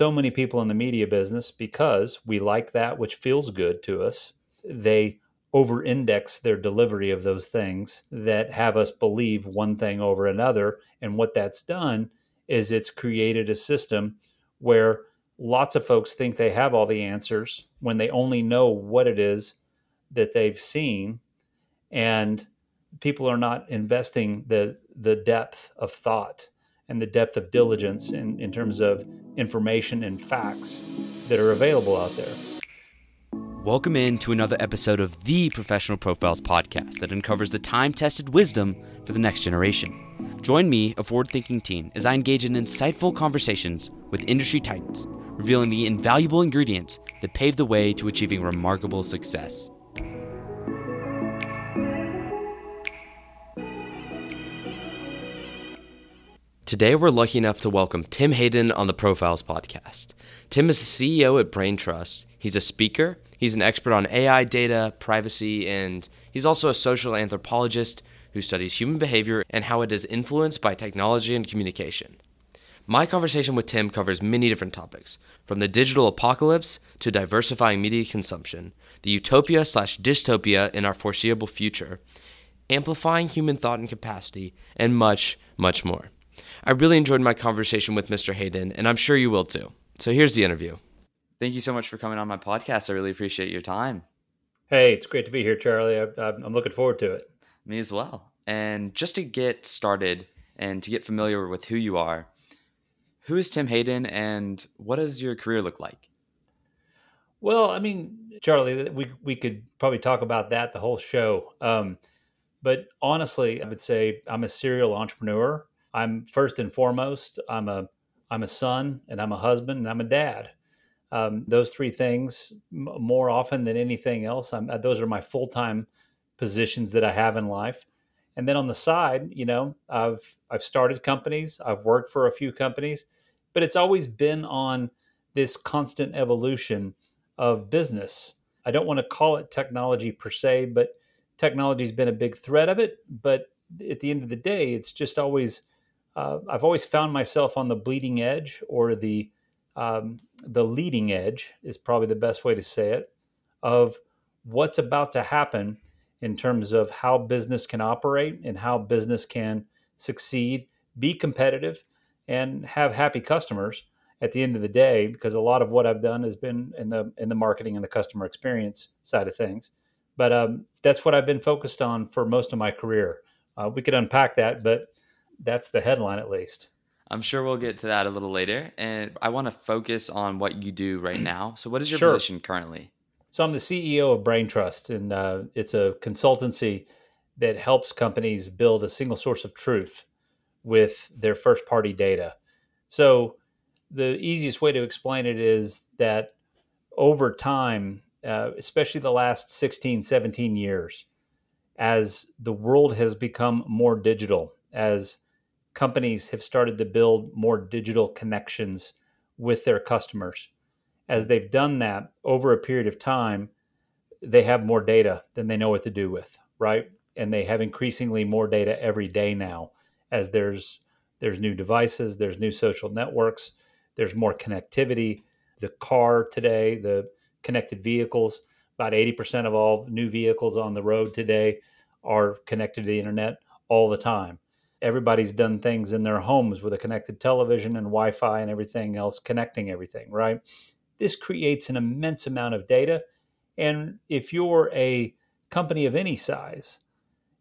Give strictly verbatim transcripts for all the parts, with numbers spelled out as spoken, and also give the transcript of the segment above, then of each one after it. so many people in the media business, because we like that which feels good to us, they over-index their delivery of those things that have us believe one thing over another. And what that's done is it's created a system where lots of folks think they have all the answers when they only know what it is that they've seen. And people are not investing the the depth of thought and the depth of diligence in, in terms of information and facts that are available out there. Welcome in to another episode of the Professional Profiles Podcast that uncovers the time-tested wisdom for the next generation. Join me, a forward-thinking teen, as I engage in insightful conversations with industry titans, revealing the invaluable ingredients that pave the way to achieving remarkable success. Today, we're lucky enough to welcome Tim Hayden on the Profiles Podcast. Tim is the C E O at Brain plus Trust. He's a speaker. He's an expert on A I, data, privacy, and he's also a social anthropologist who studies human behavior and how it is influenced by technology and communication. My conversation with Tim covers many different topics, from the digital apocalypse to diversifying media consumption, the utopia slash dystopia in our foreseeable future, amplifying human thought and capacity, and much, much more. I really enjoyed my conversation with Mister Hayden, and I'm sure you will too. So here's the interview. Thank you so much for coming on my podcast. I really appreciate your time. Hey, it's great to be here, Charlie. I, I'm looking forward to it. Me as well. And just to get started and to get familiar with who you are, who is Tim Hayden and what does your career look like? Well, I mean, Charlie, we we could probably talk about that the whole show. Um, but honestly, I would say I'm a serial entrepreneur. I'm first and foremost, I'm a I'm a son and I'm a husband and I'm a dad. Um, those three things, m- more often than anything else, I'm, those are my full-time positions that I have in life. And then on the side, you know, I've I've started companies, I've worked for a few companies, but it's always been on this constant evolution of business. I don't want to call it technology per se, but technology's been a big thread of it. But at the end of the day, it's just always, uh, I've always found myself on the bleeding edge or the Um, the leading edge is probably the best way to say it, of what's about to happen in terms of how business can operate and how business can succeed, be competitive, and have happy customers at the end of the day, because a lot of what I've done has been in the in the marketing and the customer experience side of things. But um, that's what I've been focused on for most of my career. Uh, we could unpack that, but that's the headline at least. I'm sure we'll get to that a little later, and I want to focus on what you do right now. So what is your sure. position currently? So I'm the C E O of Brain plus Trust, and uh, it's a consultancy that helps companies build a single source of truth with their first-party data. So the easiest way to explain it is that over time, uh, especially the last sixteen, seventeen years, as the world has become more digital, as companies have started to build more digital connections with their customers. As they've done that over a period of time, they have more data than they know what to do with, right? And they have increasingly more data every day now, as there's there's new devices, there's new social networks, there's more connectivity. The car today, the connected vehicles, about eighty percent of all new vehicles on the road today are connected to the internet all the time. Everybody's done things in their homes with a connected television and Wi-Fi and everything else, connecting everything, right? This creates an immense amount of data. And if you're a company of any size,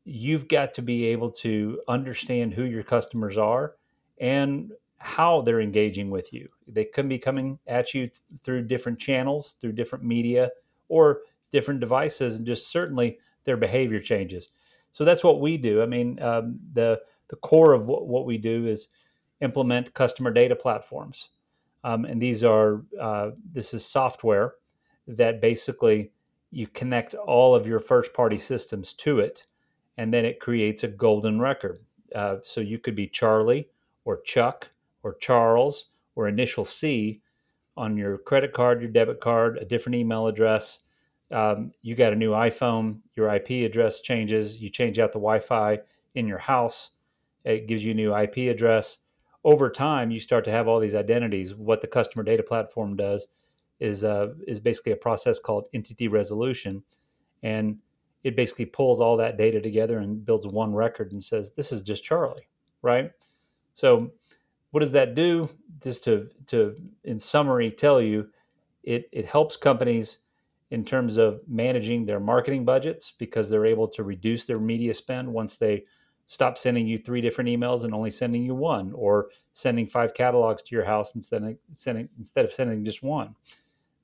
you've got to be able to understand who your customers are and how they're engaging with you. They can be coming at you th- through different channels, through different media or different devices, and just certainly their behavior changes. So that's what we do. I mean, um, the The core of what we do is implement customer data platforms. Um, and these are, uh, this is software that basically you connect all of your first party systems to it, and then it creates a golden record. Uh, so you could be Charlie or Chuck or Charles or initial C on your credit card, your debit card, a different email address. Um, you got a new iPhone, your I P address changes, you change out the Wi-Fi in your house. It gives you a new I P address. over time, you start to have all these identities. What the customer data platform does is uh, is basically a process called entity resolution. And it basically pulls all that data together and builds one record and says, this is just Charlie, right? So what does that do? Just to, to in summary, tell you, it, it helps companies in terms of managing their marketing budgets because they're able to reduce their media spend once they stop sending you three different emails and only sending you one, or sending five catalogs to your house instead of sending, instead of sending just one.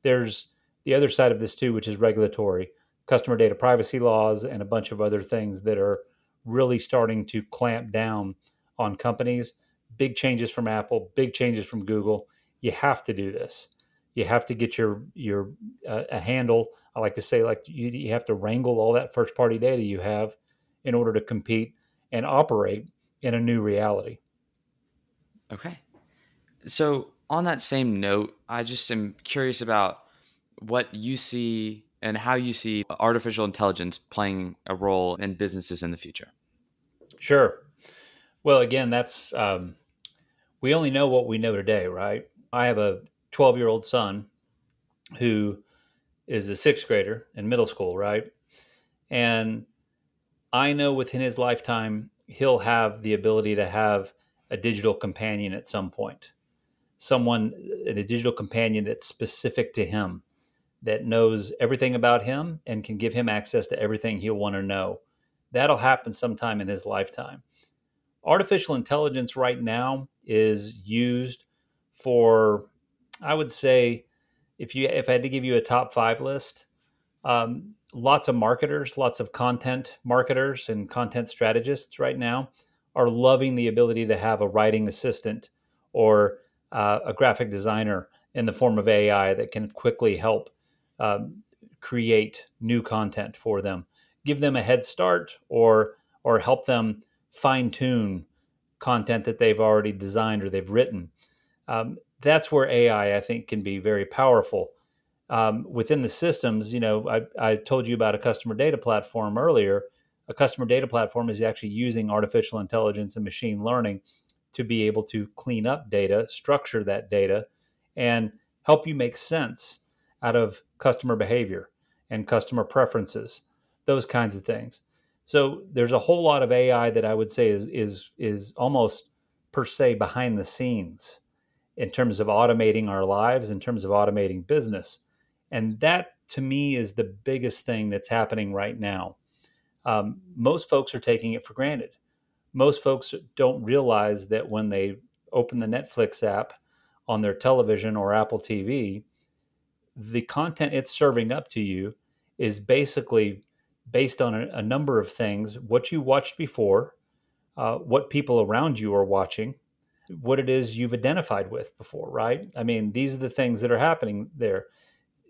There's the other side of this too, which is regulatory, customer data privacy laws, and a bunch of other things that are really starting to clamp down on companies. Big changes from Apple, big changes from Google. You have to do this. You have to get your your uh, a handle. I like to say, like you, you have to wrangle all that first party data you have in order to compete and operate in a new reality. Okay. So on that same note, I just am curious about what you see and how you see artificial intelligence playing a role in businesses in the future. Sure. Well, again, that's, um, we only know what we know today, right? I have a twelve-year-old son who is a sixth grader in middle school, right? And I know within his lifetime, he'll have the ability to have a digital companion at some point, someone, a digital companion that's specific to him, that knows everything about him and can give him access to everything he'll want to know. That'll happen sometime in his lifetime. Artificial intelligence right now is used for, I would say, if you if I had to give you a top five list, um, lots of marketers, lots of content marketers and content strategists right now are loving the ability to have a writing assistant or uh, a graphic designer in the form of A I that can quickly help um, create new content for them, give them a head start, or or help them fine tune content that they've already designed or they've written. Um, that's where A I, I think, can be very powerful. Um, within the systems, you know, I, I told you about a customer data platform earlier. A customer data platform is actually using artificial intelligence and machine learning to be able to clean up data, structure that data, and help you make sense out of customer behavior and customer preferences, those kinds of things. So there's a whole lot of A I that I would say is is is almost per se behind the scenes in terms of automating our lives, in terms of automating business. And that, to me, is the biggest thing that's happening right now. Um, most folks are taking it for granted. Most folks don't realize that when they open the Netflix app on their television or Apple T V, the content it's serving up to you is basically based on a, a number of things: what you watched before, uh, what people around you are watching, what it is you've identified with before, right? I mean, these are the things that are happening there.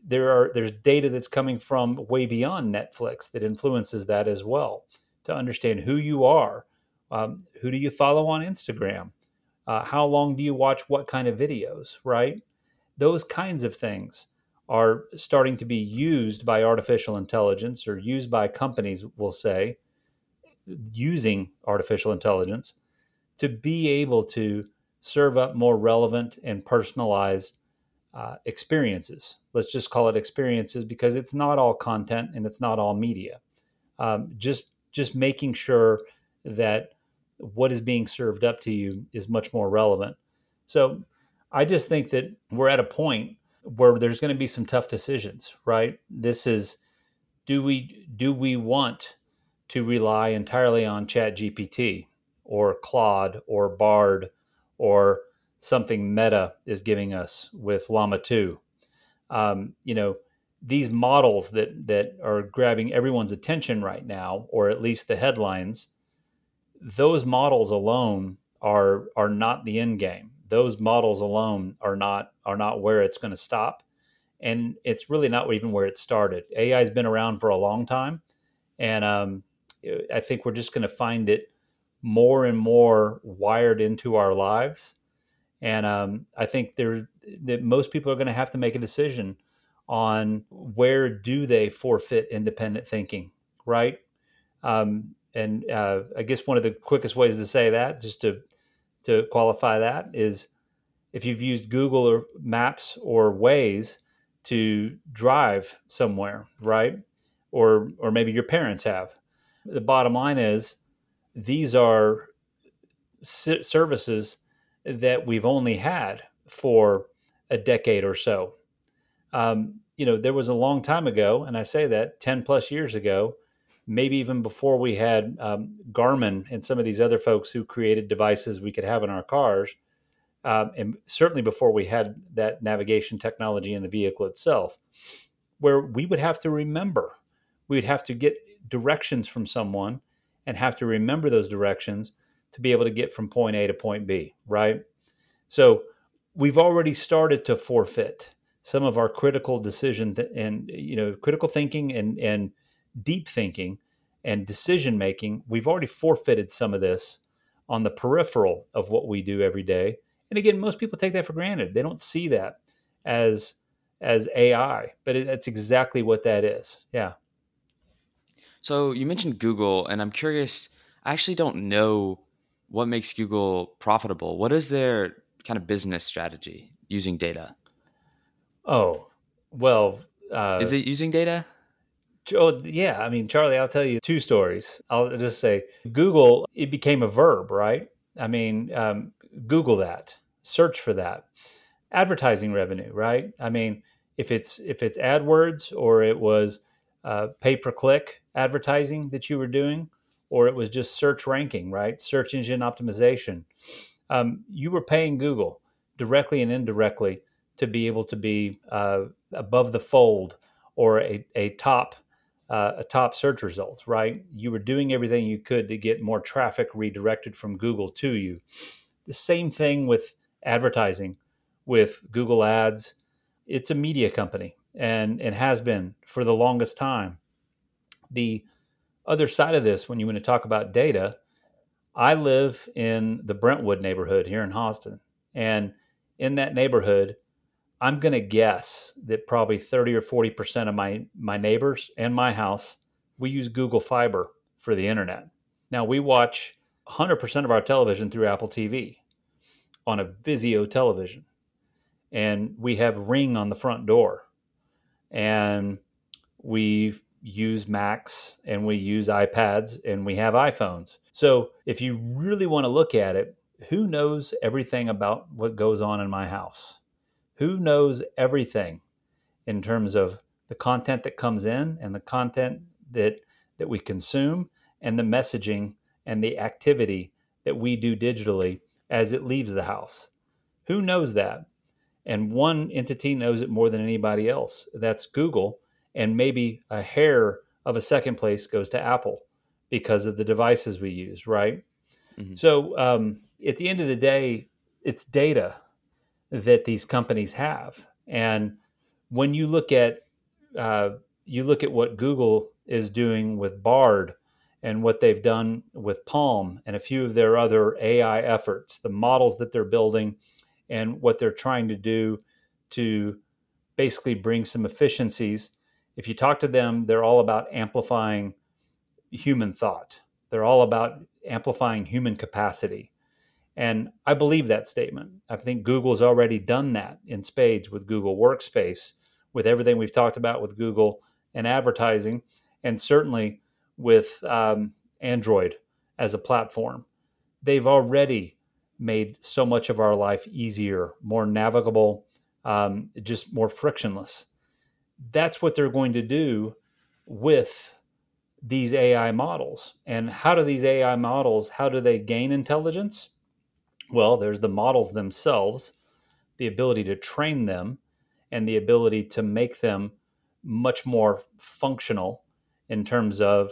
There are there's data that's coming from way beyond Netflix that influences that as well. To understand who you are, um, who do you follow on Instagram, uh, how long do you watch what kind of videos, right? Those kinds of things are starting to be used by artificial intelligence, or used by companies, we'll say, using artificial intelligence to be able to serve up more relevant and personalized Uh, experiences. Let's just call it experiences, because it's not all content and it's not all media. Um, just just making sure that what is being served up to you is much more relevant. So I just think that we're at a point where there's going to be some tough decisions, right? This is, do we do we want to rely entirely on ChatGPT or Claude or Bard or something Meta is giving us with llama two. Um, you know, these models that that are grabbing everyone's attention right now, or at least the headlines, those models alone are are not the end game. Those models alone are not are not where it's going to stop. And it's really not even where it started. A I has been around for a long time. And um, I think we're just going to find it more and more wired into our lives. And um, I think there, that most people are going to have to make a decision on where do they forfeit independent thinking, right? Um, and uh, I guess one of the quickest ways to say that, just to to qualify that is if you've used Google or Maps or Waze to drive somewhere, right? Or or maybe your parents have. The bottom line is these are services that we've only had for a decade or so. Um, you know, there was a long time ago, and I say that ten plus years ago, maybe even before we had um, Garmin and some of these other folks who created devices we could have in our cars, um, and certainly before we had that navigation technology in the vehicle itself, where we would have to remember, we would have to get directions from someone and have to remember those directions to be able to get from point A to point B, right? So we've already started to forfeit some of our critical decision th- and, you know, critical thinking and, and deep thinking and decision making. We've already forfeited some of this on the peripheral of what we do every day. And again, most people take that for granted. They don't see that as as A I, but it, that's exactly what that is. Yeah. So you mentioned Google, and I'm curious, I actually don't know what makes Google profitable. What is their kind of business strategy using data? Oh, well. Uh, is it using data? Oh, yeah. I mean, Charlie, I'll tell you two stories. I'll just say Google, it became a verb, right? I mean, um, Google that, search for that. Advertising revenue, right? I mean, if it's if it's AdWords or it was uh, pay-per-click advertising that you were doing, or it was just search ranking, right? Search engine optimization. Um, you were paying Google directly and indirectly to be able to be uh, above the fold or a, a top uh, a top search result, right? You were doing everything you could to get more traffic redirected from Google to you. The same thing with advertising, with Google Ads. It's a media company and it has been for the longest time. The other side of this, when you want to talk about data, I live in the Brentwood neighborhood here in Austin. And in that neighborhood, I'm going to guess that probably thirty or forty percent of my, my neighbors and my house, we use Google Fiber for the internet. Now we watch one hundred percent of our television through Apple T V on a Vizio television. And we have Ring on the front door, and we use Macs and we use iPads and we have iPhones. So if you really want to look at it, who knows everything about what goes on in my house? Who knows everything in terms of the content that comes in and the content that that we consume and the messaging and the activity that we do digitally as it leaves the house? Who knows that? And one entity knows it more than anybody else. That's Google. And maybe a hair of a second place goes to Apple because of the devices we use, right? Mm-hmm. So um, at the end of the day, it's data that these companies have. And when you look at uh, you look at what Google is doing with Bard and what they've done with Palm and a few of their other A I efforts, the models that they're building, and what they're trying to do to basically bring some efficiencies. If you talk to them, they're all about amplifying human thought. They're all about amplifying human capacity. And I believe that statement. I think Google's already done that in spades with Google Workspace, with everything we've talked about with Google and advertising, and certainly with um, Android as a platform. They've already made so much of our life easier, more navigable, um, just more frictionless. That's what they're going to do with these A I models. And how do these A I models, how do they gain intelligence? Well, there's the models themselves, the ability to train them, and the ability to make them much more functional in terms of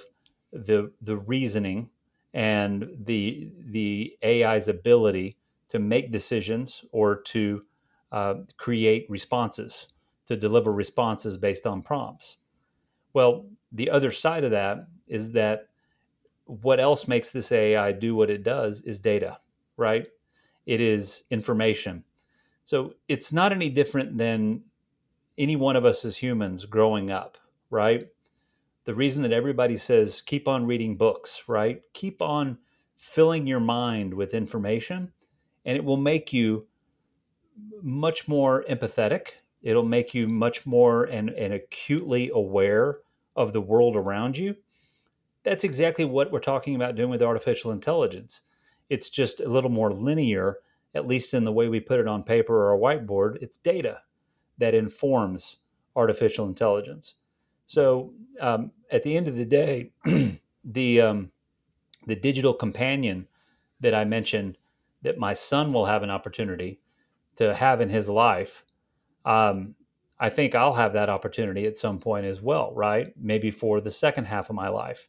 the the reasoning and the the A I's ability to make decisions or to uh, create responses, to deliver responses based on prompts. Well, the other side of that is that what else makes this A I do what it does is data, right? It is information. So it's not any different than any one of us as humans growing up, right? The reason that everybody says, keep on reading books, right? Keep on filling your mind with information and it will make you much more empathetic. It'll make you much more and, and acutely aware of the world around you. That's exactly what we're talking about doing with artificial intelligence. It's just a little more linear, at least in the way we put it on paper or a whiteboard. It's data that informs artificial intelligence. So um, at the end of the day, the um, the digital companion that I mentioned that my son will have an opportunity to have in his life, um, I think I'll have that opportunity at some point as well, right? Maybe for the second half of my life,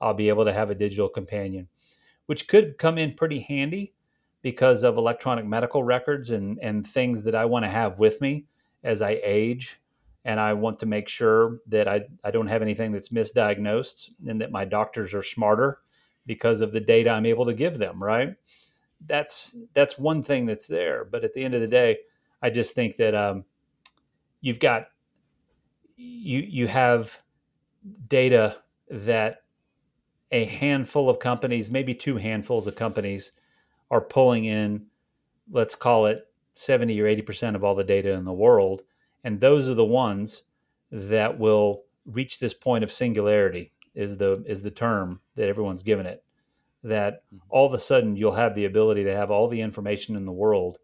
I'll be able to have a digital companion, which could come in pretty handy because of electronic medical records and, and things that I want to have with me as I age. And I want to make sure that I, I don't have anything that's misdiagnosed and that my doctors are smarter because of the data I'm able to give them, right? That's that's one thing that's there. But at the end of the day, I just think that um, you've got, you you have data that a handful of companies, maybe two handfuls of companies are pulling in, let's call it seventy or eighty percent of all the data in the world. And those are the ones that will reach this point of singularity is the is the term that everyone's given it, that all of a sudden you'll have the ability to have all the information in the world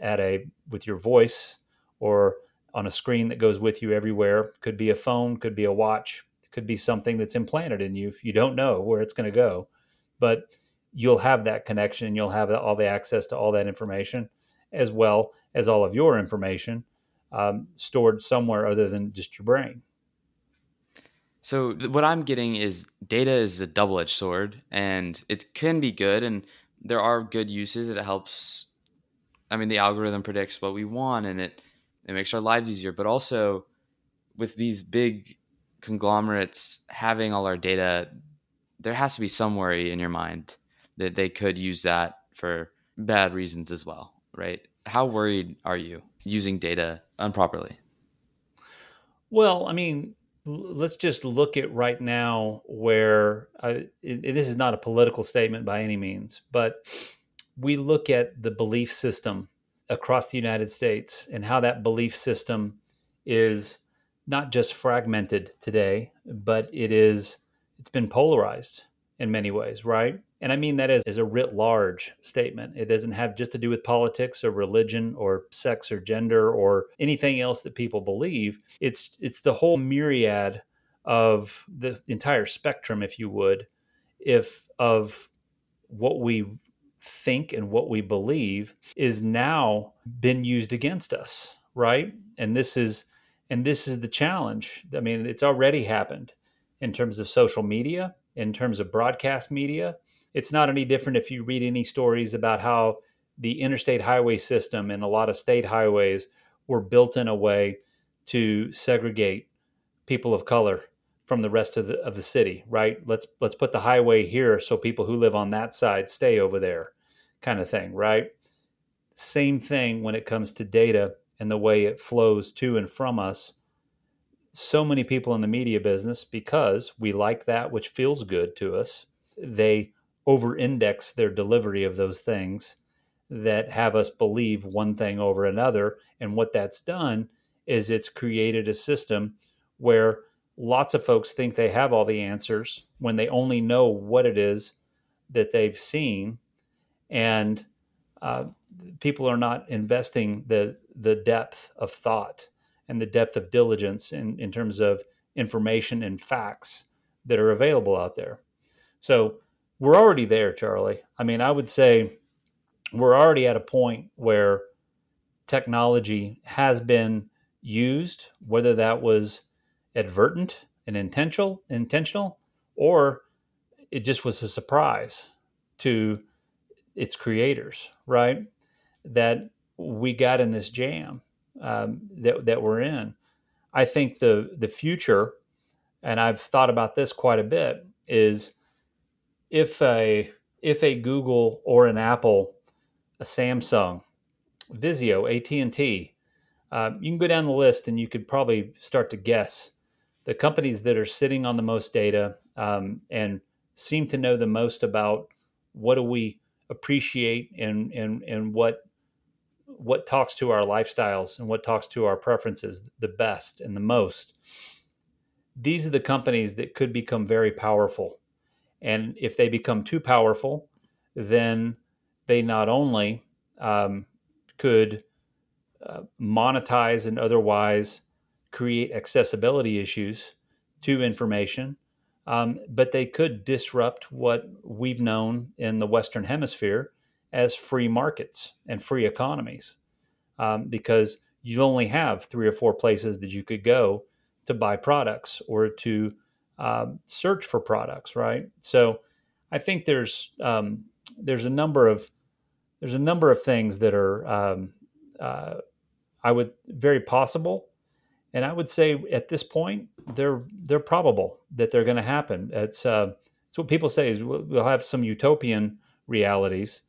at a with your voice or on a screen that goes with you everywhere. Could be a phone, could be a watch, could be something that's implanted in you. You don't know where it's going to go, but you'll have that connection and you'll have all the access to all that information as well as all of your information Um, stored somewhere other than just your brain. So th- what I'm getting is data is a double-edged sword, and it can be good, and there are good uses. It helps. I mean, the algorithm predicts what we want, and it, it makes our lives easier. But also, with these big conglomerates having all our data, there has to be some worry in your mind that they could use that for bad reasons as well, right? How worried are you using data improperly? Well, I mean, l- let's just look at right now where I, it, this is not a political statement by any means, but we look at the belief system across the United States and how that belief system is not just fragmented today, but it is, it's been polarized in many ways, right? And I mean that as, as a writ large statement. It doesn't have just to do with politics or religion or sex or gender or anything else that people believe. It's it's the whole myriad of the entire spectrum, if you would, if of what we think and what we believe is now been used against us, right? And this is and this is the challenge. I mean, it's already happened in terms of social media, in terms of broadcast media. It's not any different if you read any stories about how the interstate highway system and a lot of state highways were built in a way to segregate people of color from the rest of the, of the city, right? Let's let's put the highway here so people who live on that side stay over there, kind of thing, right? Same thing when it comes to data and the way it flows to and from us. So many people in the media business, because we like that which feels good to us, they over-index their delivery of those things that have us believe one thing over another. And what that's done is it's created a system where lots of folks think they have all the answers when they only know what it is that they've seen. And uh, people are not investing the the depth of thought and the depth of diligence in, in terms of information and facts that are available out there. So we're already there, Charlie. I mean, I would say we're already at a point where technology has been used, whether that was advertent and intentional, intentional, or it just was a surprise to its creators, right? That we got in this jam um, that that we're in. I think the the future, and I've thought about this quite a bit, is If a if a Google or an Apple, a Samsung, Vizio, A T and T, uh, you can go down the list and you could probably start to guess the companies that are sitting on the most data um, and seem to know the most about what do we appreciate and and and what what talks to our lifestyles and what talks to our preferences the best and the most. These are the companies that could become very powerful. And if they become too powerful, then they not only um, could uh, monetize and otherwise create accessibility issues to information, um, but they could disrupt what we've known in the Western Hemisphere as free markets and free economies, um, because you only have three or four places that you could go to buy products or to uh, search for products, right? So I think there's um, there's a number of there's a number of things that are um, uh, I would very possible. And I would say at this point, they're they're probable that they're going to happen. It's uh, it's what people say is we'll, we'll have some utopian realities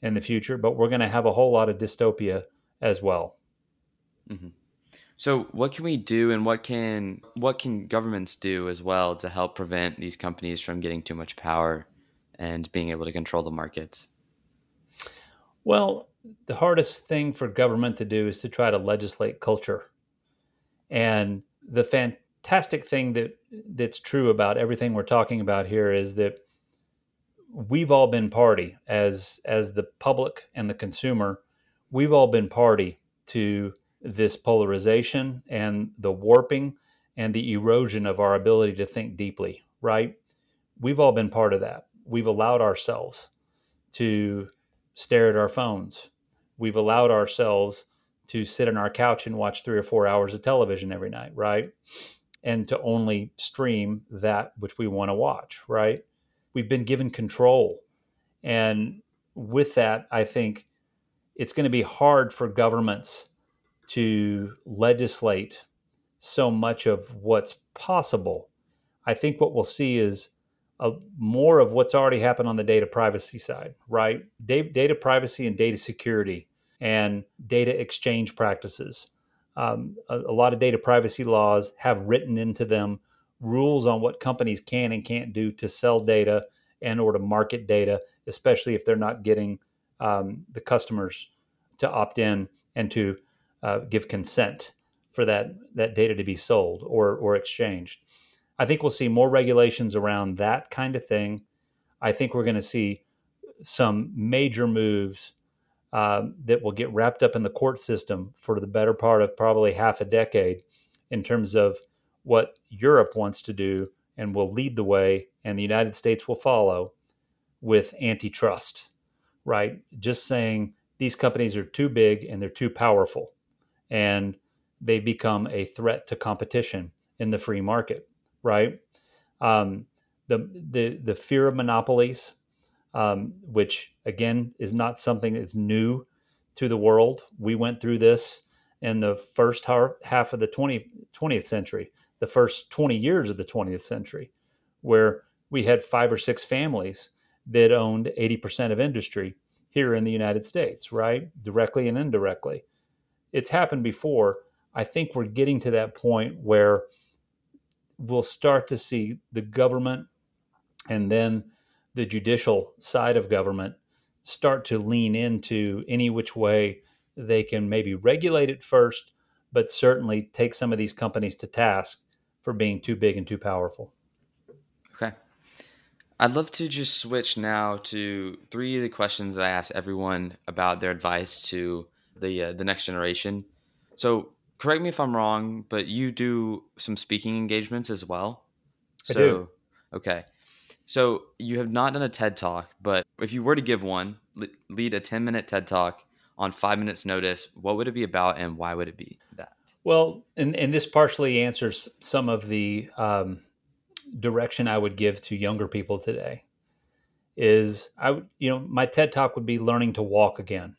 in the future, but we're going to have a whole lot of dystopia as well. Mm-hmm. So, what can we do, and what can what can governments do as well to help prevent these companies from getting too much power and being able to control the markets? Well, the hardest thing for government to do is to try to legislate culture. And the fantastic thing that that's true about everything we're talking about here is that we've all been party as as the public and the consumer. We've all been party to this polarization and the warping and the erosion of our ability to think deeply, right? We've all been part of that. We've allowed ourselves to stare at our phones. We've allowed ourselves to sit on our couch and watch three or four hours of television every night, right? And to only stream that which we want to watch, right? We've been given control. And with that, I think it's going to be hard for governments to legislate so much of what's possible. I think what we'll see is a, more of what's already happened on the data privacy side, right? Da- data privacy and data security and data exchange practices. Um, a, a lot of data privacy laws have written into them rules on what companies can and can't do to sell data and or to market data, especially if they're not getting um, the customers to opt in and to uh, give consent for that, that data to be sold or, or exchanged. I think we'll see more regulations around that kind of thing. I think we're going to see some major moves Uh, that will get wrapped up in the court system for the better part of probably half a decade in terms of what Europe wants to do and will lead the way, and the United States will follow with antitrust, right? Just saying these companies are too big and they're too powerful, and they become a threat to competition in the free market, right? Um, the, the, the fear of monopolies, Um, which, again, is not something that's new to the world. We went through this in the first half of the twentieth century, the first twenty years of the twentieth century, where we had five or six families that owned eighty percent of industry here in the United States, right? Directly and indirectly. It's happened before. I think we're getting to that point where we'll start to see the government and then the judicial side of government start to lean into any which way they can, maybe regulate it first, but certainly take some of these companies to task for being too big and too powerful. Okay. I'd love to just switch now to three of the questions that I ask everyone about their advice to the uh, the next generation. So correct me if I'm wrong, but you do some speaking engagements as well. I so, do. Okay. So you have not done a TED Talk, but if you were to give one, lead a ten-minute TED Talk on five minutes notice, what would it be about and why would it be that? Well, and, and this partially answers some of the um, direction I would give to younger people today is, I would, you know, my TED Talk would be learning to walk again.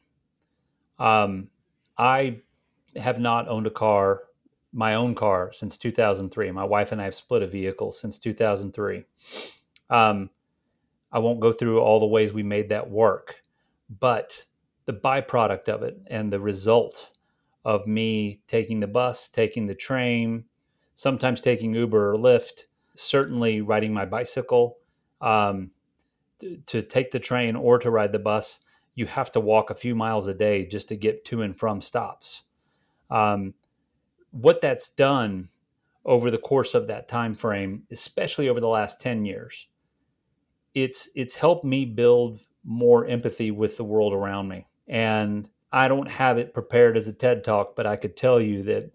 Um, I have not owned a car, my own car, since two thousand three. My wife and I have split a vehicle since two thousand three. Um, I won't go through all the ways we made that work, but the byproduct of it and the result of me taking the bus, taking the train, sometimes taking Uber or Lyft, certainly riding my bicycle, um, to, to take the train or to ride the bus, you have to walk a few miles a day just to get to and from stops. Um, what that's done over the course of that time frame, especially over the last ten years, it's it's helped me build more empathy with the world around me. And I don't have it prepared as a TED Talk, but I could tell you that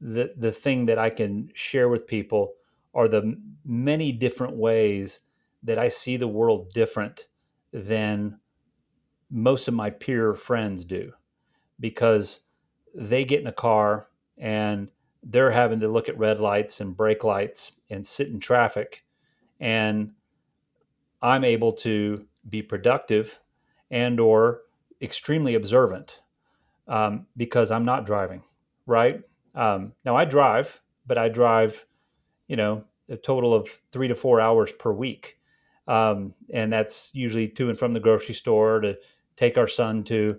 the the thing that I can share with people are the many different ways that I see the world different than most of my peer friends do, because they get in a car and they're having to look at red lights and brake lights and sit in traffic. And I'm able to be productive and or extremely observant um, because I'm not driving, right? Um, now I drive, but I drive, you know, a total of three to four hours per week. Um, and that's usually to and from the grocery store, to take our son to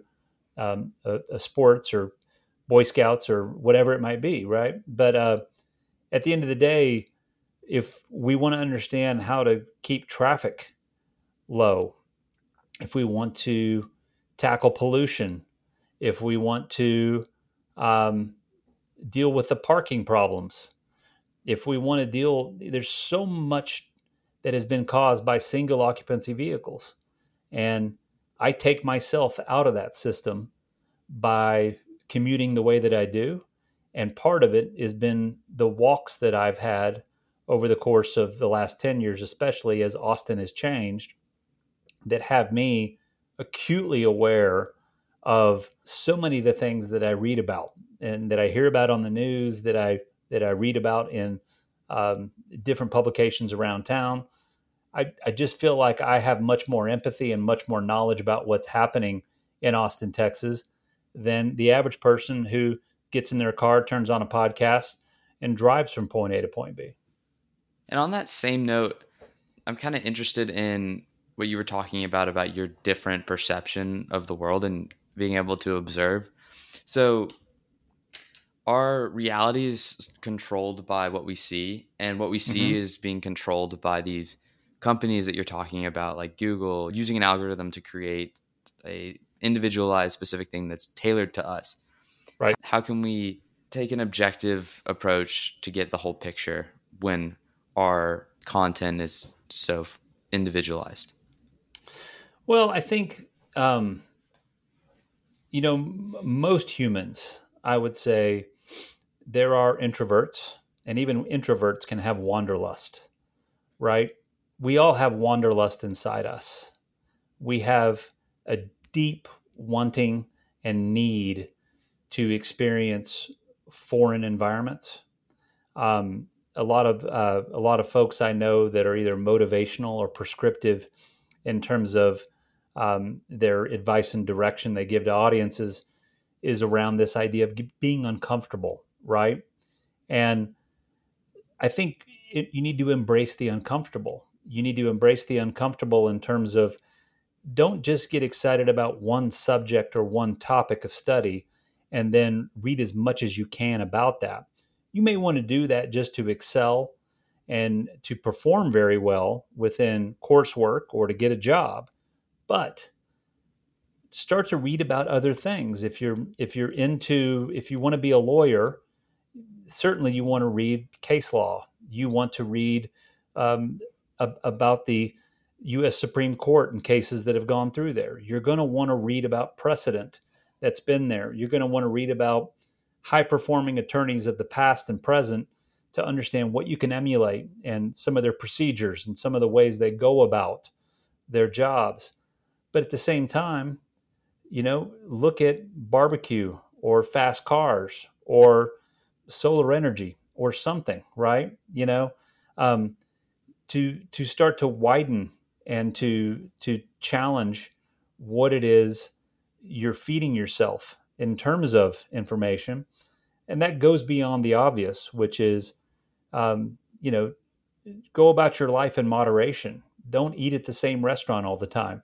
um, a, a sports or Boy Scouts or whatever it might be, right? But uh, at the end of the day, if we want to understand how to keep traffic low, if we want to tackle pollution, if we want to um, deal with the parking problems, if we want to deal, there's so much that has been caused by single occupancy vehicles. And I take myself out of that system by commuting the way that I do. And part of it has been the walks that I've had over the course of the last ten years, especially as Austin has changed, that have me acutely aware of so many of the things that I read about and that I hear about on the news, that I that I read about in um, different publications around town. I, I just feel like I have much more empathy and much more knowledge about what's happening in Austin, Texas, than the average person who gets in their car, turns on a podcast, and drives from point A to point B. And on that same note, I'm kind of interested in what you were talking about, about your different perception of the world and being able to observe. So our reality is controlled by what we see, and what we see mm-hmm. is being controlled by these companies that you're talking about, like Google, using an algorithm to create a individualized specific thing that's tailored to us. Right. How can we take an objective approach to get the whole picture when our content is so individualized? Well, I think, um, you know, m- most humans, I would say there are introverts, and even introverts can have wanderlust, right? We all have wanderlust inside us. We have a deep wanting and need to experience foreign environments. Um, a lot of uh, a lot of folks I know that are either motivational or prescriptive in terms of um, their advice and direction they give to audiences is around this idea of being uncomfortable, right? And I think it, you need to embrace the uncomfortable. You need to embrace the uncomfortable in terms of, don't just get excited about one subject or one topic of study and then read as much as you can about that. You may want to do that just to excel and to perform very well within coursework or to get a job, but start to read about other things. If you're, if you're into, if you want to be a lawyer, certainly you want to read case law. You want to read um, ab- about the U S Supreme Court and cases that have gone through there. You're going to want to read about precedent that's been there. You're going to want to read about high-performing attorneys of the past and present to understand what you can emulate and some of their procedures and some of the ways they go about their jobs. But at the same time, you know, look at barbecue or fast cars or solar energy or something, right? You know, um, to to start to widen and to to challenge what it is you're feeding yourself in terms of information. And that goes beyond the obvious, which is, um, you know, go about your life in moderation. Don't eat at the same restaurant all the time.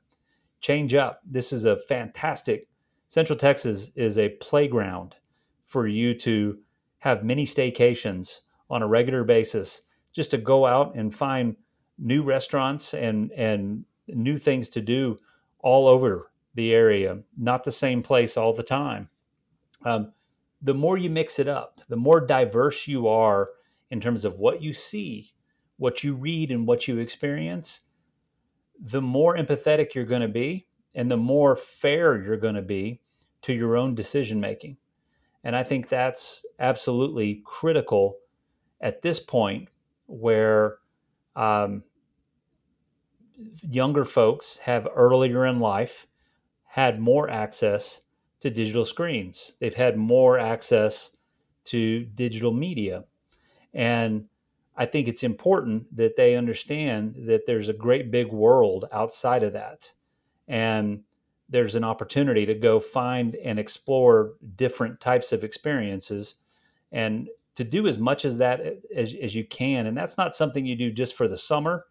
Change up. This is a fantastic, Central Texas is a playground for you to have mini staycations on a regular basis, just to go out and find new restaurants and and new things to do all over the area, not the same place all the time. Um, the more you mix it up, the more diverse you are in terms of what you see, what you read, and what you experience, the more empathetic you're going to be and the more fair you're going to be to your own decision-making. And I think that's absolutely critical at this point where um, younger folks have earlier in life had more access to digital screens. They've had more access to digital media. And I think it's important that they understand that there's a great big world outside of that. And there's an opportunity to go find and explore different types of experiences and to do as much as that as, as you can. And that's not something you do just for the summer.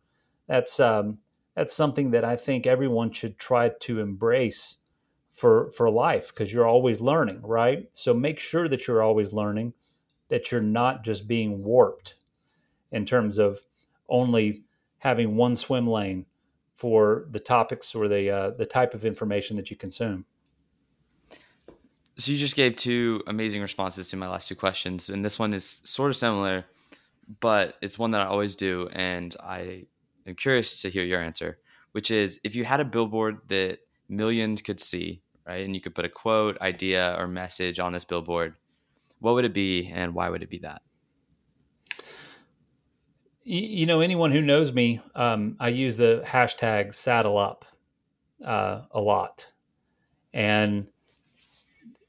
That's um, that's something that I think everyone should try to embrace for, for life, because you're always learning, right? So make sure that you're always learning, that you're not just being warped in terms of only having one swim lane for the topics or the uh, the type of information that you consume. So you just gave two amazing responses to my last two questions. And this one is sort of similar, but it's one that I always do. And I am curious to hear your answer, which is, if you had a billboard that millions could see, right, and you could put a quote, idea, or message on this billboard, what would it be and why would it be that? You know, anyone who knows me, um, I use the hashtag saddle up uh, a lot. And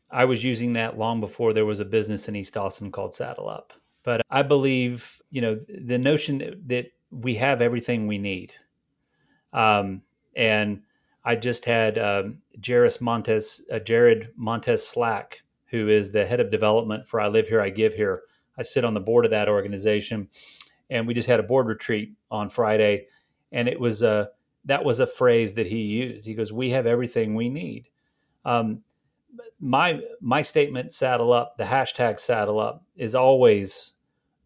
I was using that long before there was a business in East Austin called Saddle Up. But I believe, you know, the notion that we have everything we need. Um, and I just had um, Jaris Montes, uh, Jared Montes Slack, who is the head of development for I Live Here, I Give Here. I sit on the board of that organization. And we just had a board retreat on Friday, and it was a, that was a phrase that he used. He goes, "We have everything we need." Um, my my statement, "Saddle Up," the hashtag "Saddle Up," is always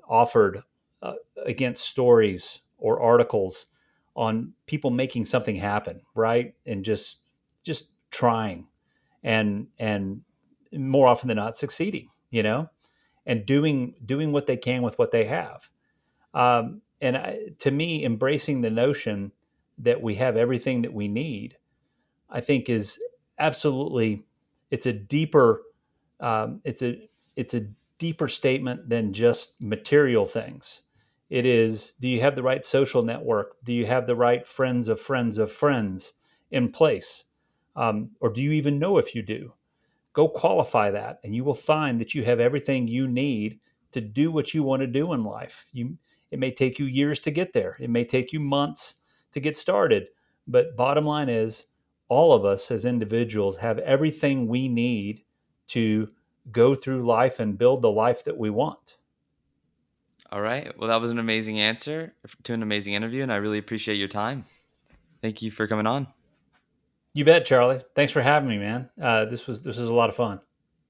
offered uh, against stories or articles on people making something happen, right? And just just trying, and and more often than not succeeding, you know, and doing doing what they can with what they have. Um, and I, to me, embracing the notion that we have everything that we need, I think is absolutely, it's a deeper, um, it's a, it's a deeper statement than just material things. It is, do you have the right social network? Do you have the right friends of friends of friends in place? Um, or do you even know if you do? Go qualify that, and you will find that you have everything you need to do what you want to do in life. You, It may take you years to get there. It may take you months to get started. But bottom line is, all of us as individuals have everything we need to go through life and build the life that we want. All right. Well, that was an amazing answer to an amazing interview, and I really appreciate your time. Thank you for coming on. You bet, Charlie. Thanks for having me, man. Uh, this was this was a lot of fun.